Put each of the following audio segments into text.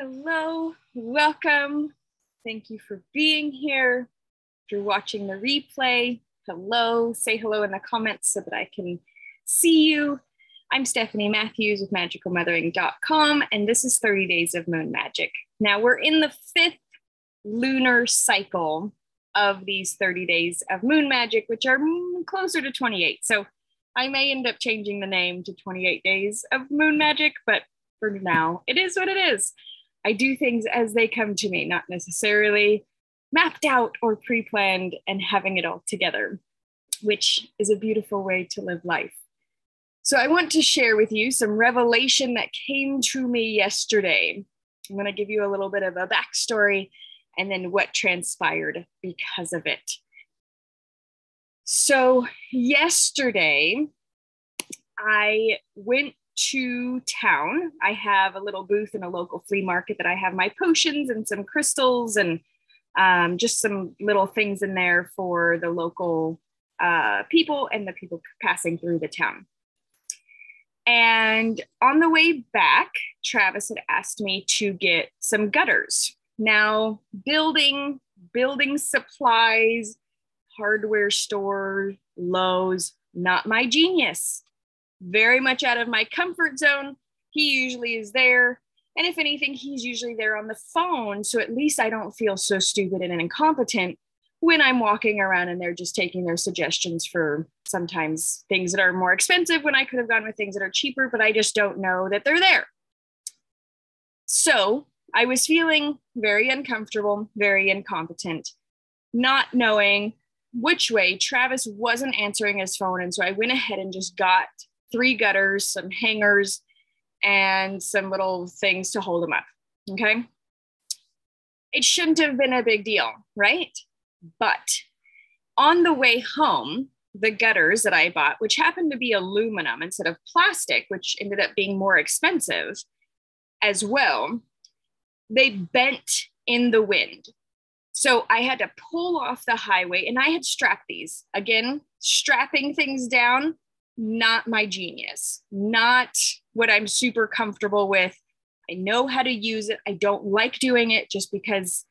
Hello, welcome. Thank you for being here. If you're watching the replay, hello. Say hello in the comments so that I can see you. I'm Stephanie Matthews with magicalmothering.com, and this is 30 Days of Moon Magic. Now we're in the 5th lunar cycle of these 30 Days of Moon Magic, which are closer to 28. So I may end up changing the name to 28 Days of Moon Magic, but for now, it is what it is. I do things as they come to me, not necessarily mapped out or pre-planned and having it all together, which is a beautiful way to live life. So I want to share with you some revelation that came to me yesterday. I'm going to give you a little bit of a backstory and then what transpired because of it. So yesterday, I went to town. I have a little booth in a local flea market that I have my potions and some crystals and just some little things in there for the local people and the people passing through the town. And on the way back, Travis had asked me to get some gutters. Now, building supplies, hardware store, Lowe's, not my genius. Very much out of my comfort zone. He usually is there. And if anything, he's usually there on the phone. So at least I don't feel so stupid and incompetent when I'm walking around and they're just taking their suggestions for sometimes things that are more expensive when I could have gone with things that are cheaper, but I just don't know that they're there. So I was feeling very uncomfortable, very incompetent, not knowing which way. Travis wasn't answering his phone. And so I went ahead and just got 3 gutters, some hangers, and some little things to hold them up, okay? It shouldn't have been a big deal, right? But on the way home, the gutters that I bought, which happened to be aluminum instead of plastic, which ended up being more expensive as well, they bent in the wind. So I had to pull off the highway, and I had strapped these. Again, strapping things down, not my genius, not what I'm super comfortable with. I know how to use it. I don't like doing it just because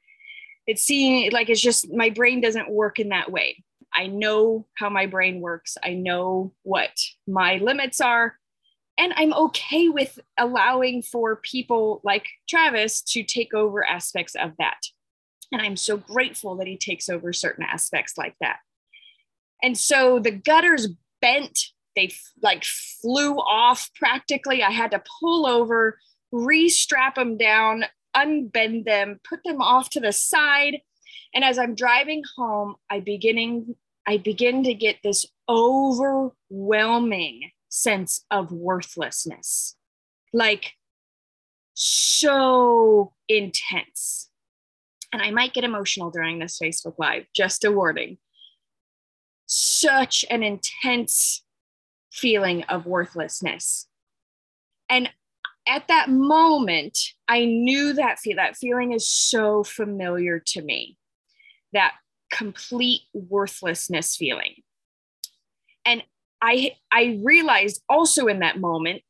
it seems like it's just my brain doesn't work in that way. I know how my brain works. I know what my limits are. And I'm okay with allowing for people like Travis to take over aspects of that. And I'm so grateful that he takes over certain aspects like that. And so the gutters bent. They like flew off practically. I had to pull over, re-strap them down, unbend them, put them off to the side. And as I'm driving home, I begin to get this overwhelming sense of worthlessness, like so intense. And I might get emotional during this Facebook Live, just a warning. Such an intense feeling of worthlessness. And at that moment, I knew that feeling is so familiar to me, that complete worthlessness feeling. And I realized also in that moment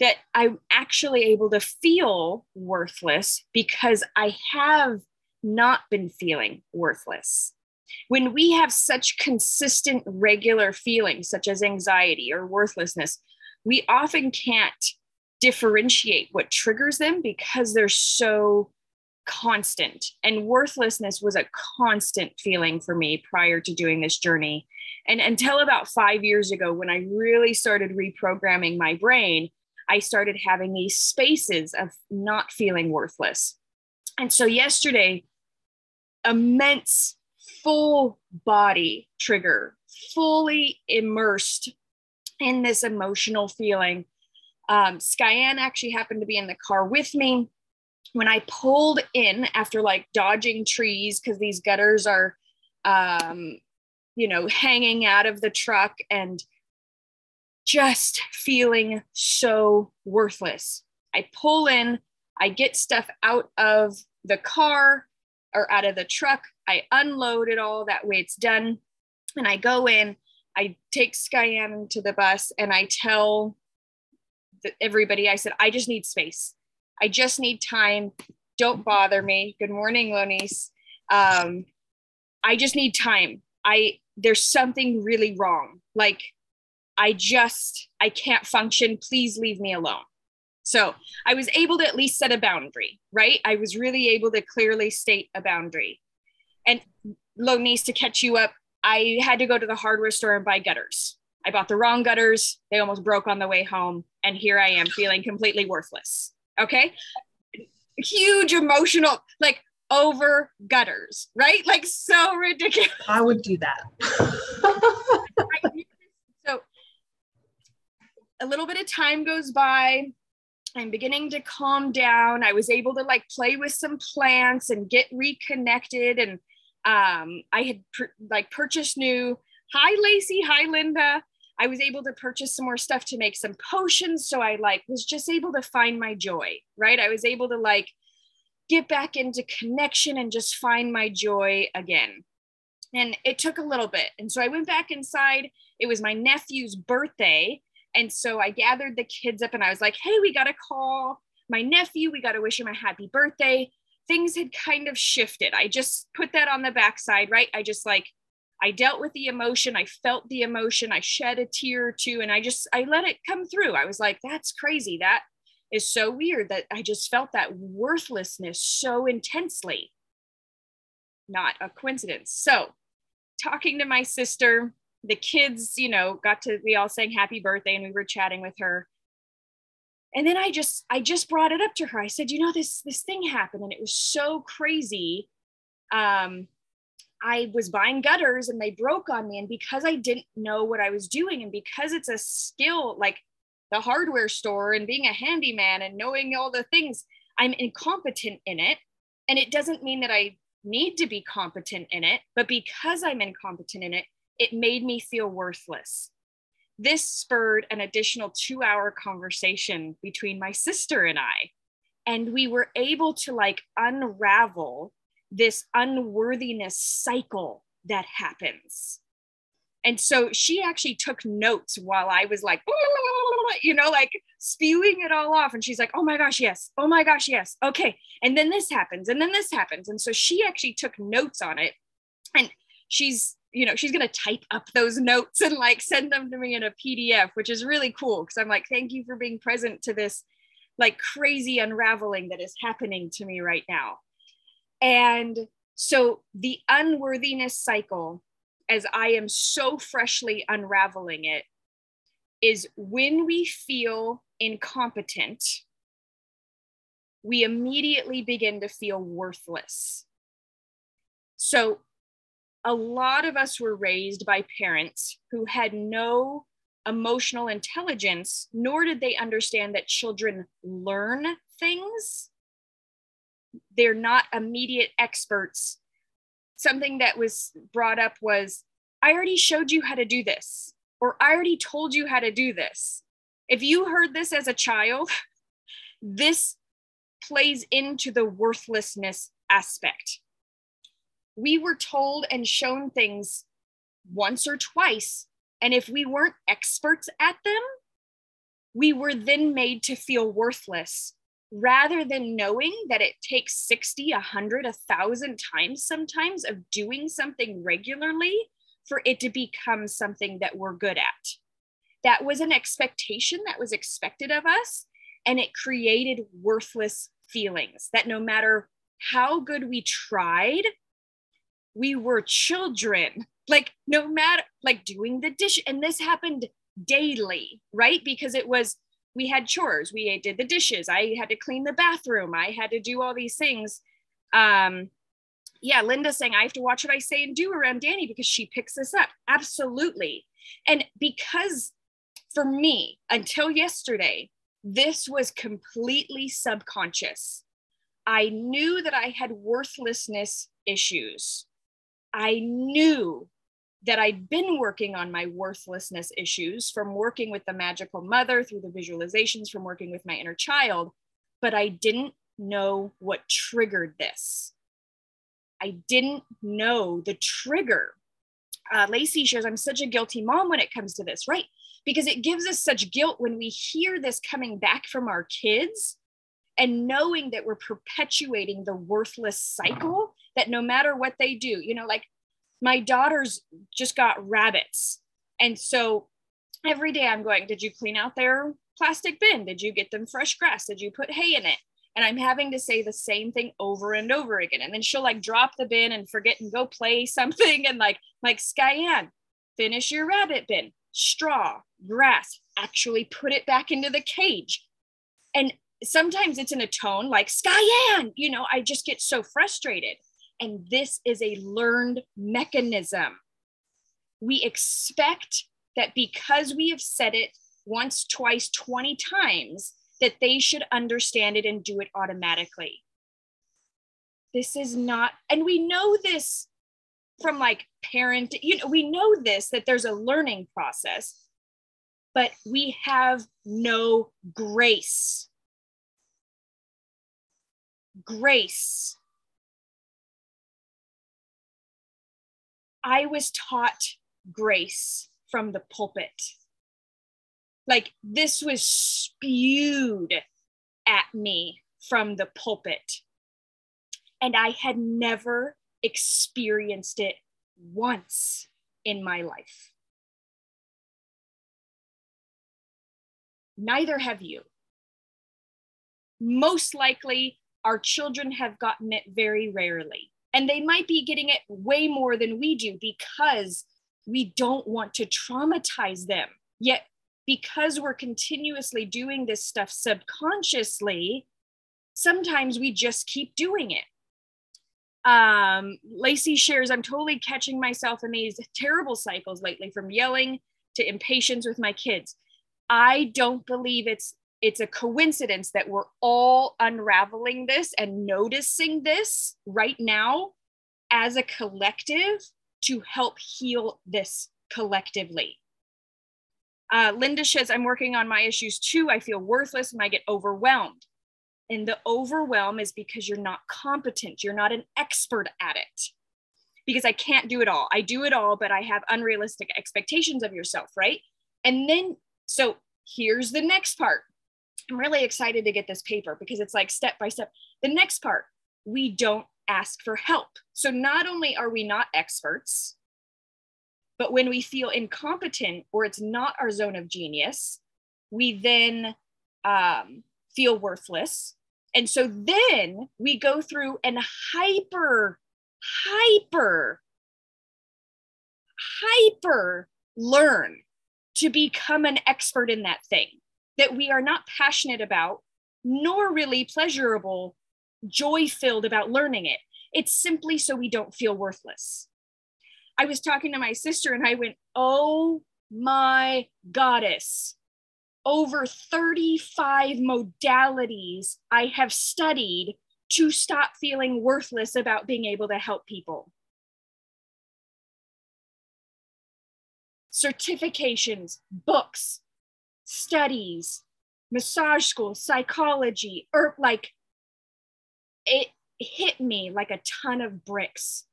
that I'm actually able to feel worthless because I have not been feeling worthless. When we have such consistent, regular feelings, such as anxiety or worthlessness, we often can't differentiate what triggers them because they're so constant. And worthlessness was a constant feeling for me prior to doing this journey. And until about 5 years ago, when I really started reprogramming my brain, I started having these spaces of not feeling worthless. And so yesterday, immense full body trigger, fully immersed in this emotional feeling. Skyann actually happened to be in the car with me when I pulled in after like dodging trees, because these gutters are, hanging out of the truck and just feeling so worthless. I pull in, I get stuff out of the car or out of the truck. I unload it all, that way it's done. And I go in, I take Skyann to the bus, and I tell everybody, I said, I just need space. I just need time Don't bother me. Good morning, Lonise. I just need time. There's something really wrong. Like, I can't function. Please leave me alone. So I was able to at least set a boundary, right? I was really able to clearly state a boundary. And Lonise, to catch you up, I had to go to the hardware store and buy gutters. I bought the wrong gutters. They almost broke on the way home. And here I am feeling completely worthless. Okay. Huge emotional, like over gutters, right? Like so ridiculous. I would do that. So a little bit of time goes by. I'm beginning to calm down. I was able to like play with some plants and get reconnected. And I had purchased new, hi Lacey, hi Linda. I was able to purchase some more stuff to make some potions. So I was just able to find my joy, right? I was able to get back into connection and just find my joy again. And it took a little bit. And so I went back inside. It was my nephew's birthday. And so I gathered the kids up and I was like, hey, we got to call my nephew. We got to wish him a happy birthday. Things had kind of shifted. I just put that on the backside, right? I dealt with the emotion. I felt the emotion. I shed a tear or two and I let it come through. I was like, that's crazy. That is so weird that I just felt that worthlessness so intensely. Not a coincidence. So talking to my sister, the kids, we all sang happy birthday and we were chatting with her. And then I just brought it up to her. I said, this thing happened and it was so crazy. I was buying gutters and they broke on me. And because I didn't know what I was doing and because it's a skill, like the hardware store and being a handyman and knowing all the things, I'm incompetent in it. And it doesn't mean that I need to be competent in it, but because I'm incompetent in it, it made me feel worthless. This spurred an additional 2-hour conversation between my sister and I. And we were able to unravel this unworthiness cycle that happens. And so she actually took notes while I was spewing it all off. And she's like, oh my gosh, yes. Oh my gosh, yes. Okay. And then this happens. And then this happens. And so she actually took notes on it. And she's going to type up those notes and send them to me in a PDF, which is really cool. Cause I'm thank you for being present to this crazy unraveling that is happening to me right now. And so the unworthiness cycle, as I am so freshly unraveling it, is when we feel incompetent, we immediately begin to feel worthless. So a lot of us were raised by parents who had no emotional intelligence, nor did they understand that children learn things. They're not immediate experts. Something that was brought up was, I already showed you how to do this, or I already told you how to do this. If you heard this as a child, this plays into the worthlessness aspect. We were told and shown things once or twice, and if we weren't experts at them, we were then made to feel worthless. Rather than knowing that it takes 60, 100, 1,000 times sometimes of doing something regularly for it to become something that we're good at. That was an expectation that was expected of us, and it created worthless feelings that no matter how good we tried, we were children. Doing the dish, and this happened daily, right? Because it was, we had chores, we did the dishes, I had to clean the bathroom, I had to do all these things. Linda's saying, I have to watch what I say and do around Danny because she picks this up. Absolutely. And because for me, until yesterday, this was completely subconscious. I knew that I had worthlessness issues. I knew that I'd been working on my worthlessness issues from working with the magical mother through the visualizations, from working with my inner child, but I didn't know what triggered this. I didn't know the trigger. Lacey shares, I'm such a guilty mom when it comes to this, right? Because it gives us such guilt when we hear this coming back from our kids and knowing that we're perpetuating the worthless cycle that no matter what they do, you know, like my daughters just got rabbits. And so every day I'm going, did you clean out their plastic bin? Did you get them fresh grass? Did you put hay in it? And I'm having to say the same thing over and over again. And then she'll like drop the bin and forget and go play something. And like Skyann, finish your rabbit bin, straw, grass, actually put it back into the cage. And sometimes it's in a tone like Skyann, you know, I just get so frustrated. And this is a learned mechanism. We expect that because we have said it once, twice, 20 times, that they should understand it and do it automatically. This is not, and we know this from like parent, you know, we know this, that there's a learning process, but we have no grace. Grace. I was taught grace from the pulpit. Like this was spewed at me from the pulpit. And I had never experienced it once in my life. Neither have you. Most likely, our children have gotten it very rarely. And they might be getting it way more than we do because we don't want to traumatize them. Yet, because we're continuously doing this stuff subconsciously, sometimes we just keep doing it. Lacey shares, I'm totally catching myself in these terrible cycles lately, from yelling to impatience with my kids. I don't believe it's a coincidence that we're all unraveling this and noticing this right now as a collective to help heal this collectively. Linda says, I'm working on my issues too. I feel worthless and I get overwhelmed. And the overwhelm is because you're not competent. You're not an expert at it because I can't do it all. I do it all, but I have unrealistic expectations of yourself, right? And then, so here's the next part. I'm really excited to get this paper because it's like step by step. The next part, we don't ask for help. So not only are we not experts, but when we feel incompetent or it's not our zone of genius, we then feel worthless. And so then we go through and hyper learn to become an expert in that thing that we are not passionate about, nor really pleasurable, joy-filled about learning it. It's simply so we don't feel worthless. I was talking to my sister and I went, oh my goddess, over 35 modalities I have studied to stop feeling worthless about being able to help people. Certifications, books, studies, massage school, psychology, or like, it hit me like a ton of bricks.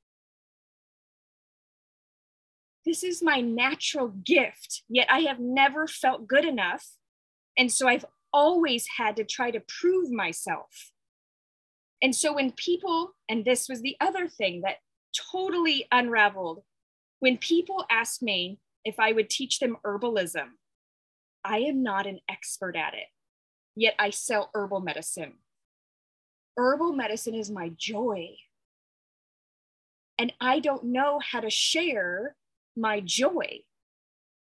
This is my natural gift, yet I have never felt good enough. And so I've always had to try to prove myself. And so when people, and this was the other thing that totally unraveled, when people asked me if I would teach them herbalism, I am not an expert at it, yet I sell herbal medicine. Herbal medicine is my joy. And I don't know how to share my joy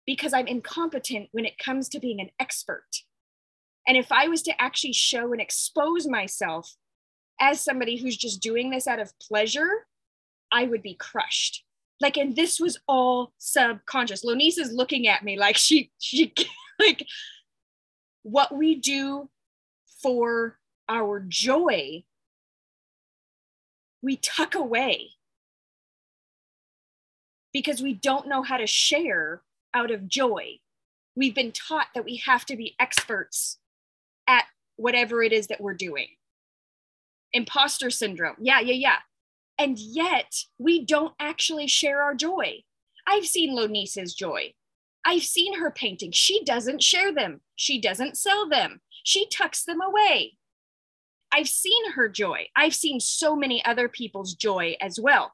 because I'm incompetent when it comes to being an expert. And if I was to actually show and expose myself as somebody who's just doing this out of pleasure, I would be crushed. Like, and this was all subconscious. Lonise is looking at me like she like what we do for our joy, we tuck away. Because we don't know how to share out of joy. We've been taught that we have to be experts at whatever it is that we're doing. Imposter syndrome. Yeah. And yet we don't actually share our joy. I've seen Lonise's joy. I've seen her paintings. She doesn't share them. She doesn't sell them. She tucks them away. I've seen her joy. I've seen so many other people's joy as well.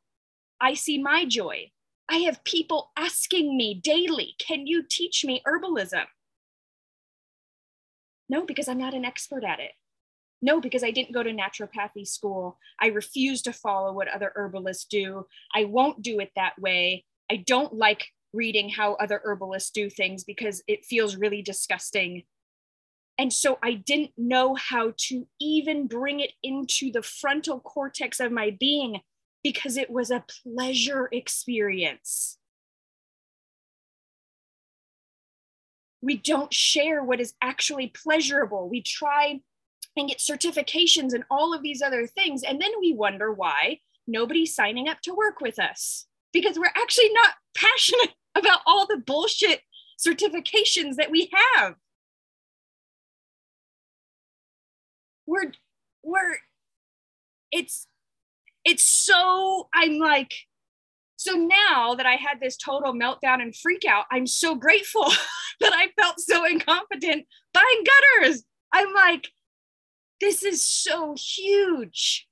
I see my joy. I have people asking me daily, can you teach me herbalism? No, because I'm not an expert at it. No, because I didn't go to naturopathy school. I refuse to follow what other herbalists do. I won't do it that way. I don't like reading how other herbalists do things because it feels really disgusting. And so I didn't know how to even bring it into the frontal cortex of my being because it was a pleasure experience. We don't share what is actually pleasurable. We try and get certifications and all of these other things. And then we wonder why nobody's signing up to work with us because we're actually not passionate about all the bullshit certifications that we have. I'm like, so now that I had this total meltdown and freak out, I'm so grateful that I felt so incompetent buying gutters. I'm like, this is so huge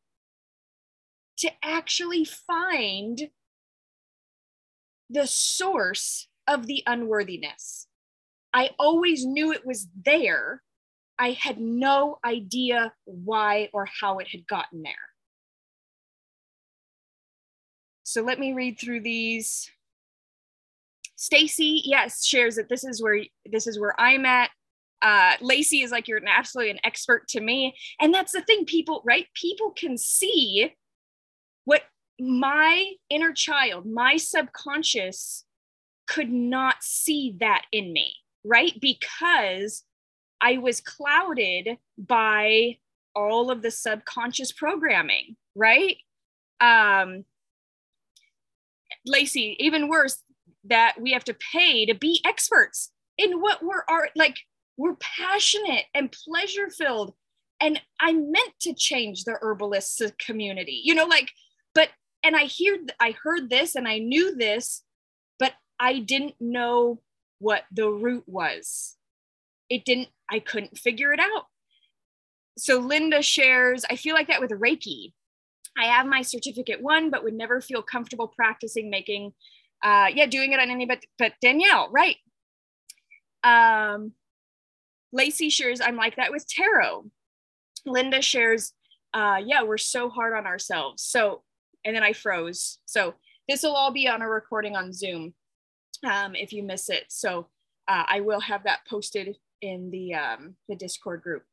to actually find the source of the unworthiness. I always knew it was there. I had no idea why or how it had gotten there. So let me read through these. Stacy, yes, shares that this is where I'm at. Lacey is like, you're absolutely an expert to me. And that's the thing, people, right? People can see what my inner child, my subconscious could not see that in me, right? Because I was clouded by all of the subconscious programming, right? Lacey, even worse, that we have to pay to be experts in what we're passionate and pleasure filled. And I meant to change the herbalist community, and I heard this and I knew this, but I didn't know what the root was. I couldn't figure it out. So Linda shares, I feel like that with Reiki. I have my certificate 1, but would never feel comfortable practicing doing it on anybody but Danielle, right? Lacey shares, I'm like that with tarot. Linda shares, we're so hard on ourselves. So, and then I froze. So this will all be on a recording on Zoom if you miss it. So I will have that posted in the Discord group.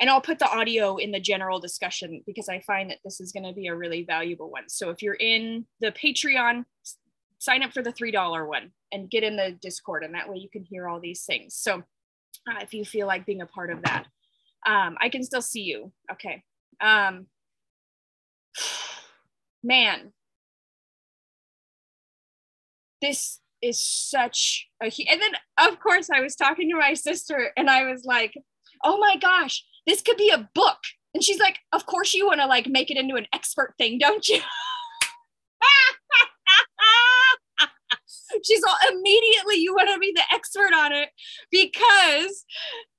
And I'll put the audio in the general discussion because I find that this is going to be a really valuable one. So if you're in the Patreon, sign up for the $3 one and get in the Discord, and that way you can hear all these things. So if you feel like being a part of that, I can still see you. Okay. Man, this is such a, and then of course I was talking to my sister and I was like, oh my gosh, this could be a book. And she's like, of course you want to like make it into an expert thing, don't you? She's all, immediately you want to be the expert on it because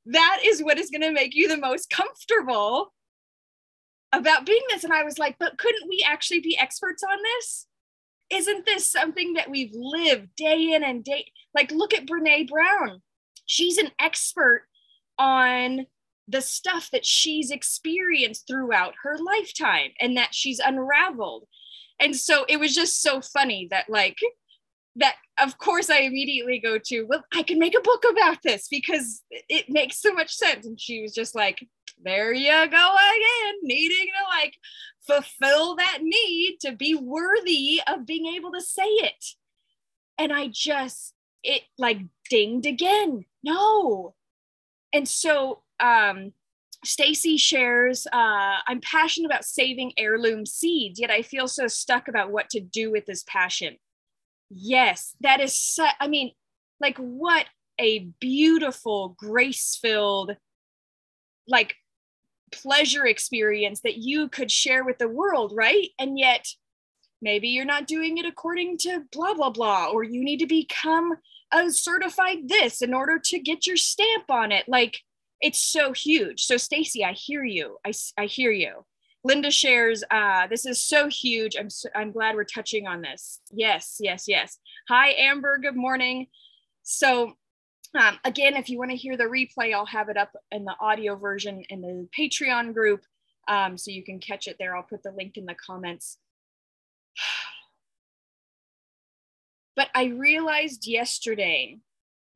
that is what is going to make you the most comfortable about being this. And I was like, but couldn't we actually be experts on this? Isn't this something that we've lived day in and day? Like, look at Brené Brown. She's an expert on the stuff that she's experienced throughout her lifetime and that she's unraveled. And so it was just so funny that of course I immediately go to, well, I can make a book about this because it makes so much sense. And she was just like, there you go again, needing to like fulfill that need to be worthy of being able to say it. And it like dinged again. No. And so Stacy shares, I'm passionate about saving heirloom seeds, yet I feel so stuck about what to do with this passion. Yes, that is what a beautiful, grace-filled, like pleasure experience that you could share with the world, right? And yet maybe you're not doing it according to blah, blah, blah, or you need to become a certified this in order to get your stamp on it. Like, It's so huge. So Stacy, I hear you. I hear you. Linda shares, this is so huge. I'm glad we're touching on this. Yes, yes, yes. Hi, Amber. Good morning. So again, if you want to hear the replay, I'll have it up in the audio version in the Patreon group. So you can catch it there. I'll put the link in the comments. But I realized yesterday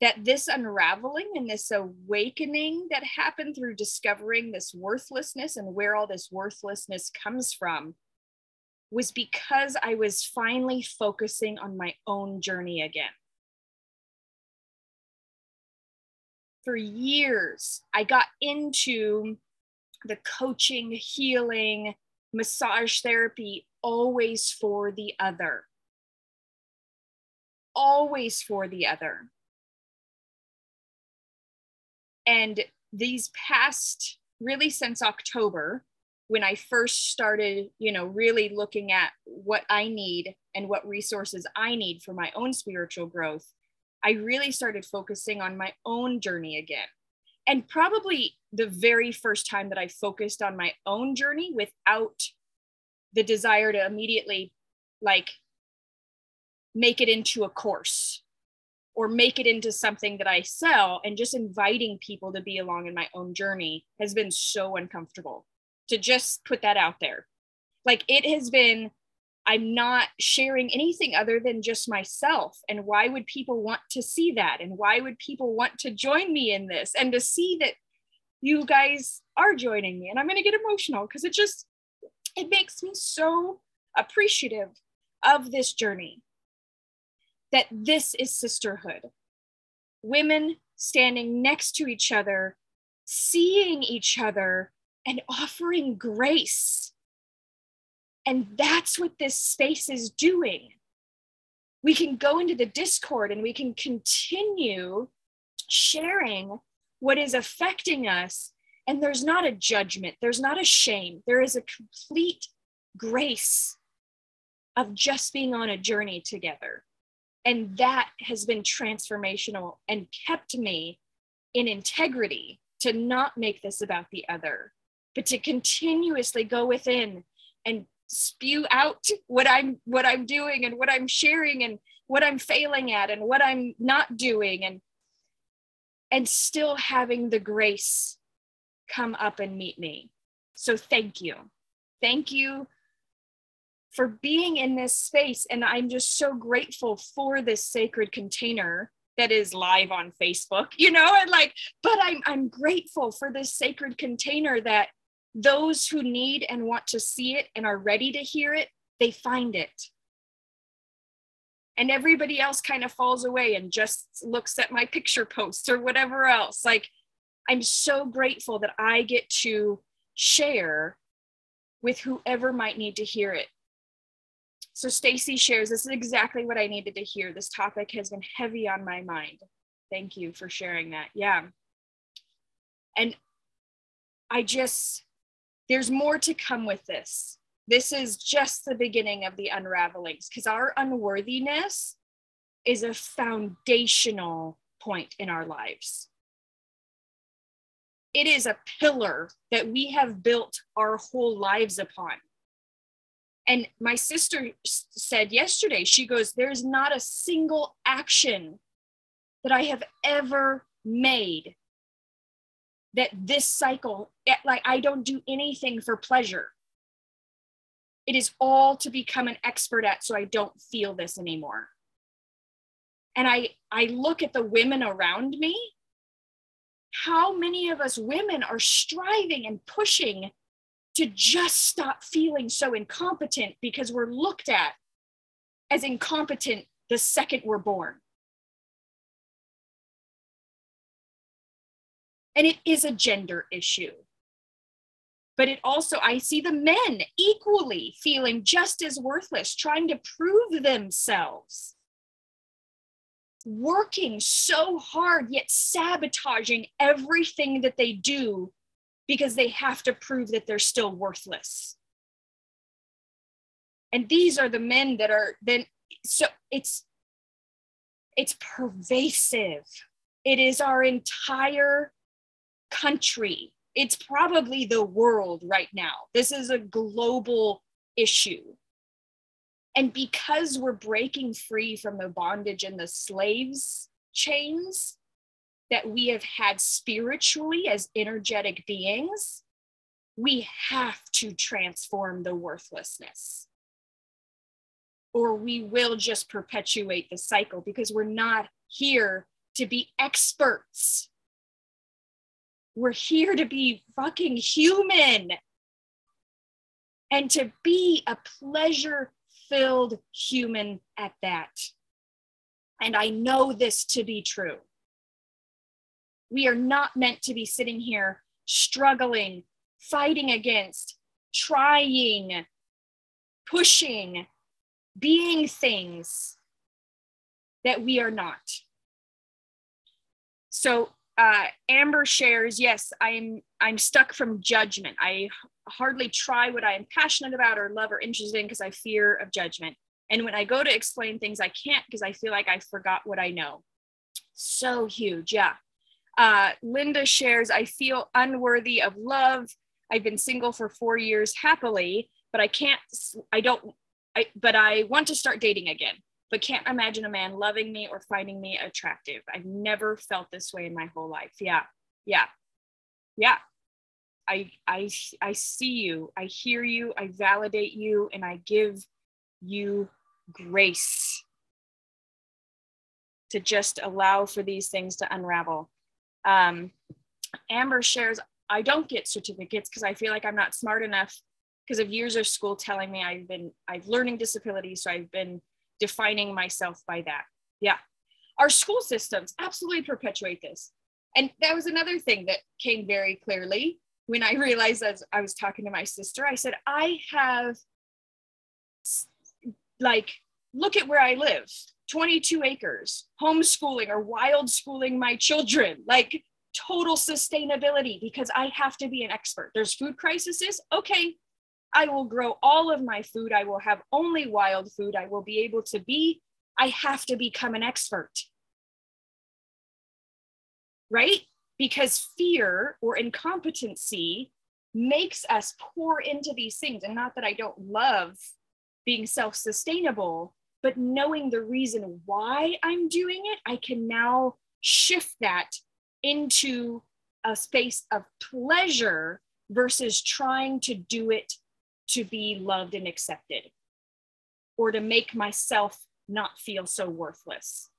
that this unraveling and this awakening that happened through discovering this worthlessness and where all this worthlessness comes from was because I was finally focusing on my own journey again. For years, I got into the coaching, healing, massage therapy, always for the other. Always for the other. And these past, really since October, when I first started, you know, really looking at what I need and what resources I need for my own spiritual growth, I really started focusing on my own journey again. And probably the very first time that I focused on my own journey without the desire to immediately like make it into a course or make it into something that I sell, and just inviting people to be along in my own journey has been so uncomfortable. To just put that out there. Like it has been, I'm not sharing anything other than just myself. And why would people want to see that? And why would people want to join me in this? And to see that you guys are joining me. And I'm going to get emotional because it makes me so appreciative of this journey. That this is sisterhood. Women standing next to each other, seeing each other, and offering grace. And that's what this space is doing. We can go into the Discord and we can continue sharing what is affecting us. And there's not a judgment, there's not a shame. There is a complete grace of just being on a journey together. And that has been transformational and kept me in integrity to not make this about the other, but to continuously go within and spew out what I'm doing and what I'm sharing and what I'm failing at and what I'm not doing, and still having the grace come up and meet me. So thank you. Thank you for being in this space. And I'm just so grateful for this sacred container that is live on Facebook, you know, and like, but I'm grateful for this sacred container that those who need and want to see it and are ready to hear it, they find it. And everybody else kind of falls away and just looks at my picture posts or whatever else. Like, I'm so grateful that I get to share with whoever might need to hear it. So Stacy shares, this is exactly what I needed to hear. This topic has been heavy on my mind. Thank you for sharing that. Yeah. And there's more to come with this. This is just the beginning of the unravelings, because our unworthiness is a foundational point in our lives. It is a pillar that we have built our whole lives upon. And my sister said yesterday, she goes, there's not a single action that I have ever made that this cycle, like I don't do anything for pleasure. It is all to become an expert at, so I don't feel this anymore. And I look at the women around me. How many of us women are striving and pushing to just stop feeling so incompetent, because we're looked at as incompetent the second we're born. And it is a gender issue. But it also, I see the men equally feeling just as worthless, trying to prove themselves, working so hard, yet sabotaging everything that they do, because they have to prove that they're still worthless. And these are the men that are then, so it's pervasive. It is our entire country. It's probably the world right now. This is a global issue. And because we're breaking free from the bondage and the slaves chains that we have had spiritually as energetic beings, we have to transform the worthlessness, or we will just perpetuate the cycle, because we're not here to be experts. We're here to be fucking human and to be a pleasure-filled human at that. And I know this to be true. We are not meant to be sitting here struggling, fighting against, trying, pushing, being things that we are not. So Amber shares, yes, I'm stuck from judgment. I hardly try what I am passionate about or love or interested in because I fear of judgment. And when I go to explain things, I can't because I feel like I forgot what I know. So huge, yeah. Linda shares, I feel unworthy of love. I've been single for 4 years happily, but I want to start dating again, but can't imagine a man loving me or finding me attractive. I've never felt this way in my whole life. Yeah. I see you, I hear you, I validate you, and I give you grace to just allow for these things to unravel. Amber shares, I don't get certificates because I feel like I'm not smart enough because of years of school telling me I've learning disabilities, so I've been defining myself by that. Yeah. Our school systems absolutely perpetuate this. And that was another thing that came very clearly when I realized, as I was talking to my sister, I said, I have, like, look at where I live, 22 acres, homeschooling or wild schooling my children, like total sustainability, because I have to be an expert. There's food crises. Okay, I will grow all of my food. I will have only wild food. I will be able to be, I have to become an expert, right? Because fear or incompetency makes us pour into these things. And not that I don't love being self-sustainable, but knowing the reason why I'm doing it, I can now shift that into a space of pleasure versus trying to do it to be loved and accepted, or to make myself not feel so worthless.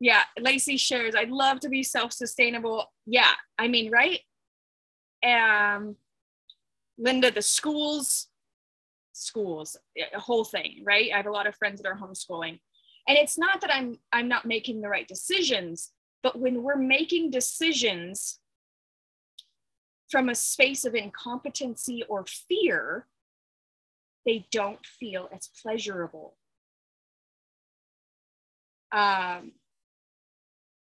Yeah, Lacey shares, I'd love to be self-sustainable. Yeah, I mean, right? Linda, the schools, a whole thing, right? I have a lot of friends that are homeschooling. And it's not that I'm not making the right decisions, but when we're making decisions from a space of incompetency or fear, they don't feel as pleasurable.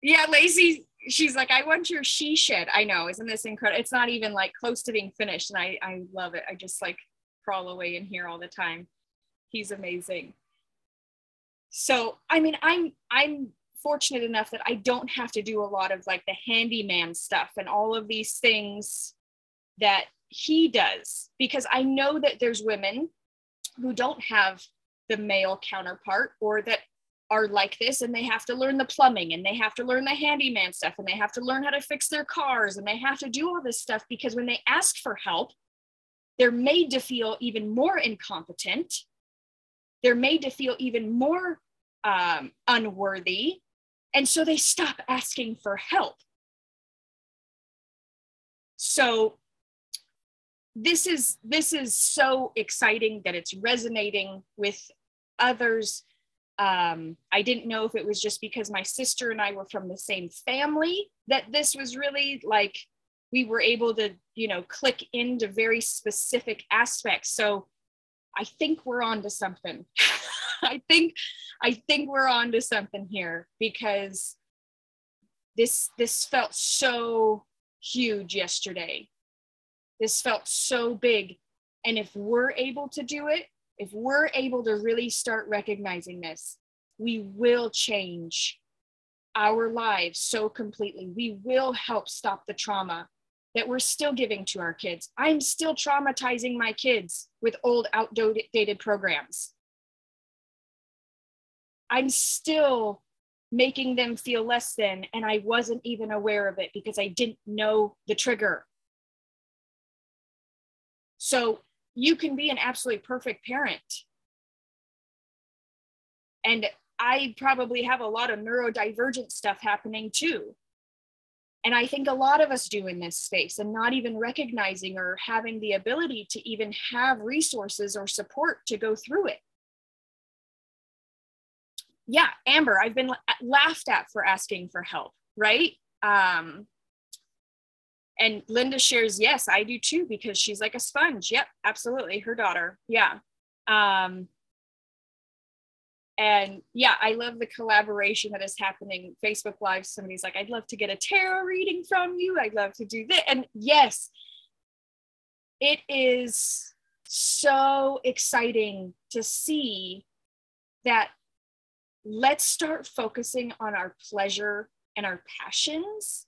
Yeah, Lacey, she's like, I want your she shed. I know, isn't this incredible? It's not even like close to being finished, and I love it. I just like crawl away in here all the time. He's amazing. So, I mean, I'm fortunate enough that I don't have to do a lot of like the handyman stuff and all of these things that he does, because I know that there's women who don't have the male counterpart, or that are like this, and they have to learn the plumbing, and they have to learn the handyman stuff, and they have to learn how to fix their cars, and they have to do all this stuff, because when they ask for help, they're made to feel even more incompetent. They're made to feel even more unworthy. And so they stop asking for help. So this is so exciting that it's resonating with others. I didn't know if it was just because my sister and I were from the same family that this was really like, we were able to, you know, click into very specific aspects. So I think we're onto something. I think we're onto something here, because this felt so huge yesterday. This felt so big. And if we're able to do it, if we're able to really start recognizing this, we will change our lives so completely. We will help stop the trauma that we're still giving to our kids. I'm still traumatizing my kids with old, outdated programs. I'm still making them feel less than, and I wasn't even aware of it because I didn't know the trigger. So you can be an absolutely perfect parent. And I probably have a lot of neurodivergent stuff happening too. And I think a lot of us do in this space, and not even recognizing or having the ability to even have resources or support to go through it. Yeah, Amber, I've been laughed at for asking for help, right? And Linda shares, yes, I do too, because she's like a sponge. Yep, absolutely, her daughter, yeah. And yeah, I love the collaboration that is happening. Facebook Live, somebody's like, I'd love to get a tarot reading from you. I'd love to do this. And yes, it is so exciting to see that. Let's start focusing on our pleasure and our passions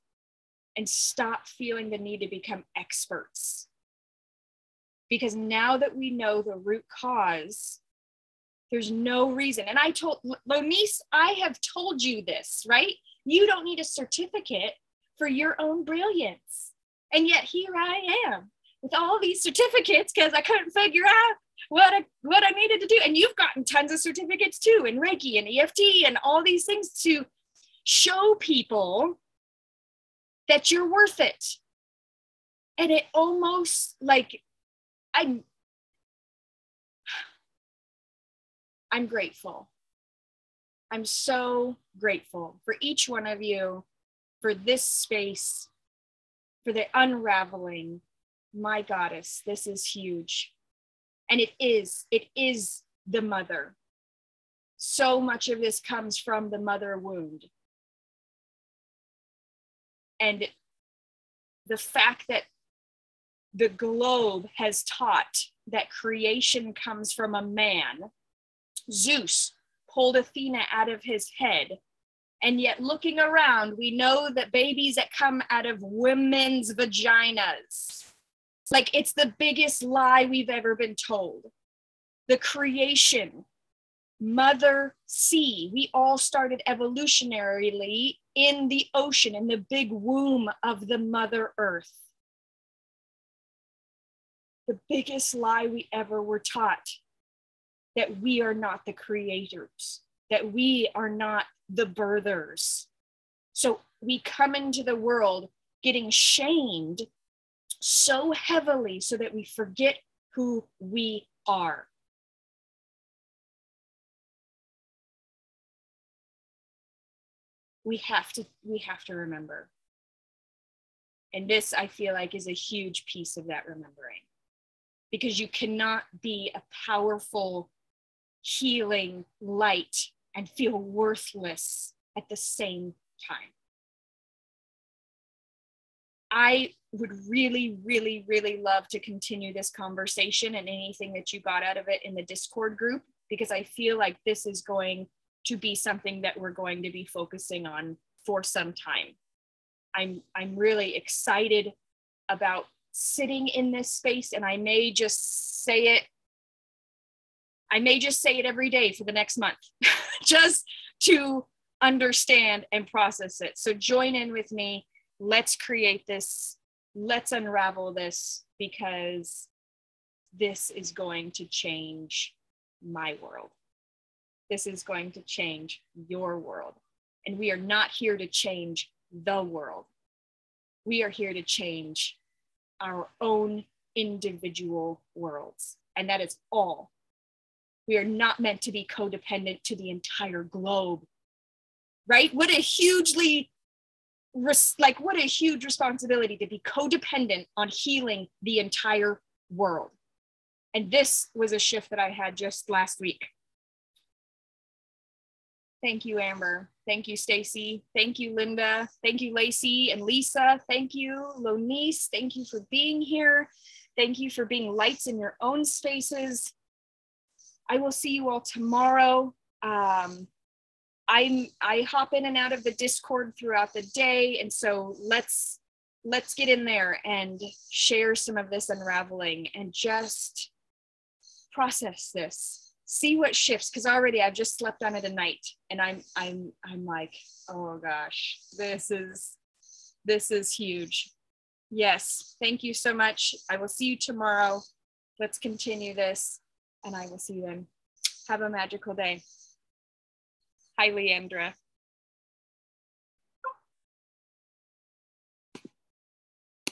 and stop feeling the need to become experts. Because now that we know the root cause, there's no reason. And I told Lonise, I have told you this, right? You don't need a certificate for your own brilliance. And yet here I am with all these certificates because I couldn't figure out what I needed to do. And you've gotten tons of certificates too, and Reiki and EFT and all these things to show people that you're worth it. And it almost like, I'm grateful. I'm so grateful for each one of you, for this space, for the unraveling. My goddess, this is huge. And it is the mother. So much of this comes from the mother wound. And the fact that the globe has taught that creation comes from a man. Zeus pulled Athena out of his head. And yet looking around, we know that babies that come out of women's vaginas. Like, it's the biggest lie we've ever been told. The creation, mother sea, we all started evolutionarily in the ocean, in the big womb of the mother earth. The biggest lie we ever were taught, that we are not the creators, that we are not the birthers. So we come into the world getting shamed so heavily so that we forget who we are. We have to remember. And this, I feel like, is a huge piece of that remembering. Because you cannot be a powerful, healing light and feel worthless at the same time. I would really, really, really love to continue this conversation and anything that you got out of it in the Discord group, because I feel like this is going to be something that we're going to be focusing on for some time. I'm really excited about sitting in this space, and I may just say it every day for the next month, just to understand and process it. So join in with me. Let's create this, let's unravel this, because this is going to change my world. This is going to change your world. And we are not here to change the world. We are here to change our own individual worlds. And that is all. We are not meant to be codependent to the entire globe, right? What a hugely what a huge responsibility to be codependent on healing the entire world. And this was a shift that I had just last week. Thank you, Amber. Thank you, Stacy. Thank you, Linda. Thank you, Lacey and Lisa. Thank you, Lonise. Thank you for being here. Thank you for being lights in your own spaces. I will see you all tomorrow. I hop in and out of the Discord throughout the day. And so let's get in there and share some of this unraveling and just process this, see what shifts. Cause already I've just slept on it a night and I'm like, oh gosh, this is huge. Yes. Thank you so much. I will see you tomorrow. Let's continue this and I will see you then. Have a magical day. Hi, Leandra.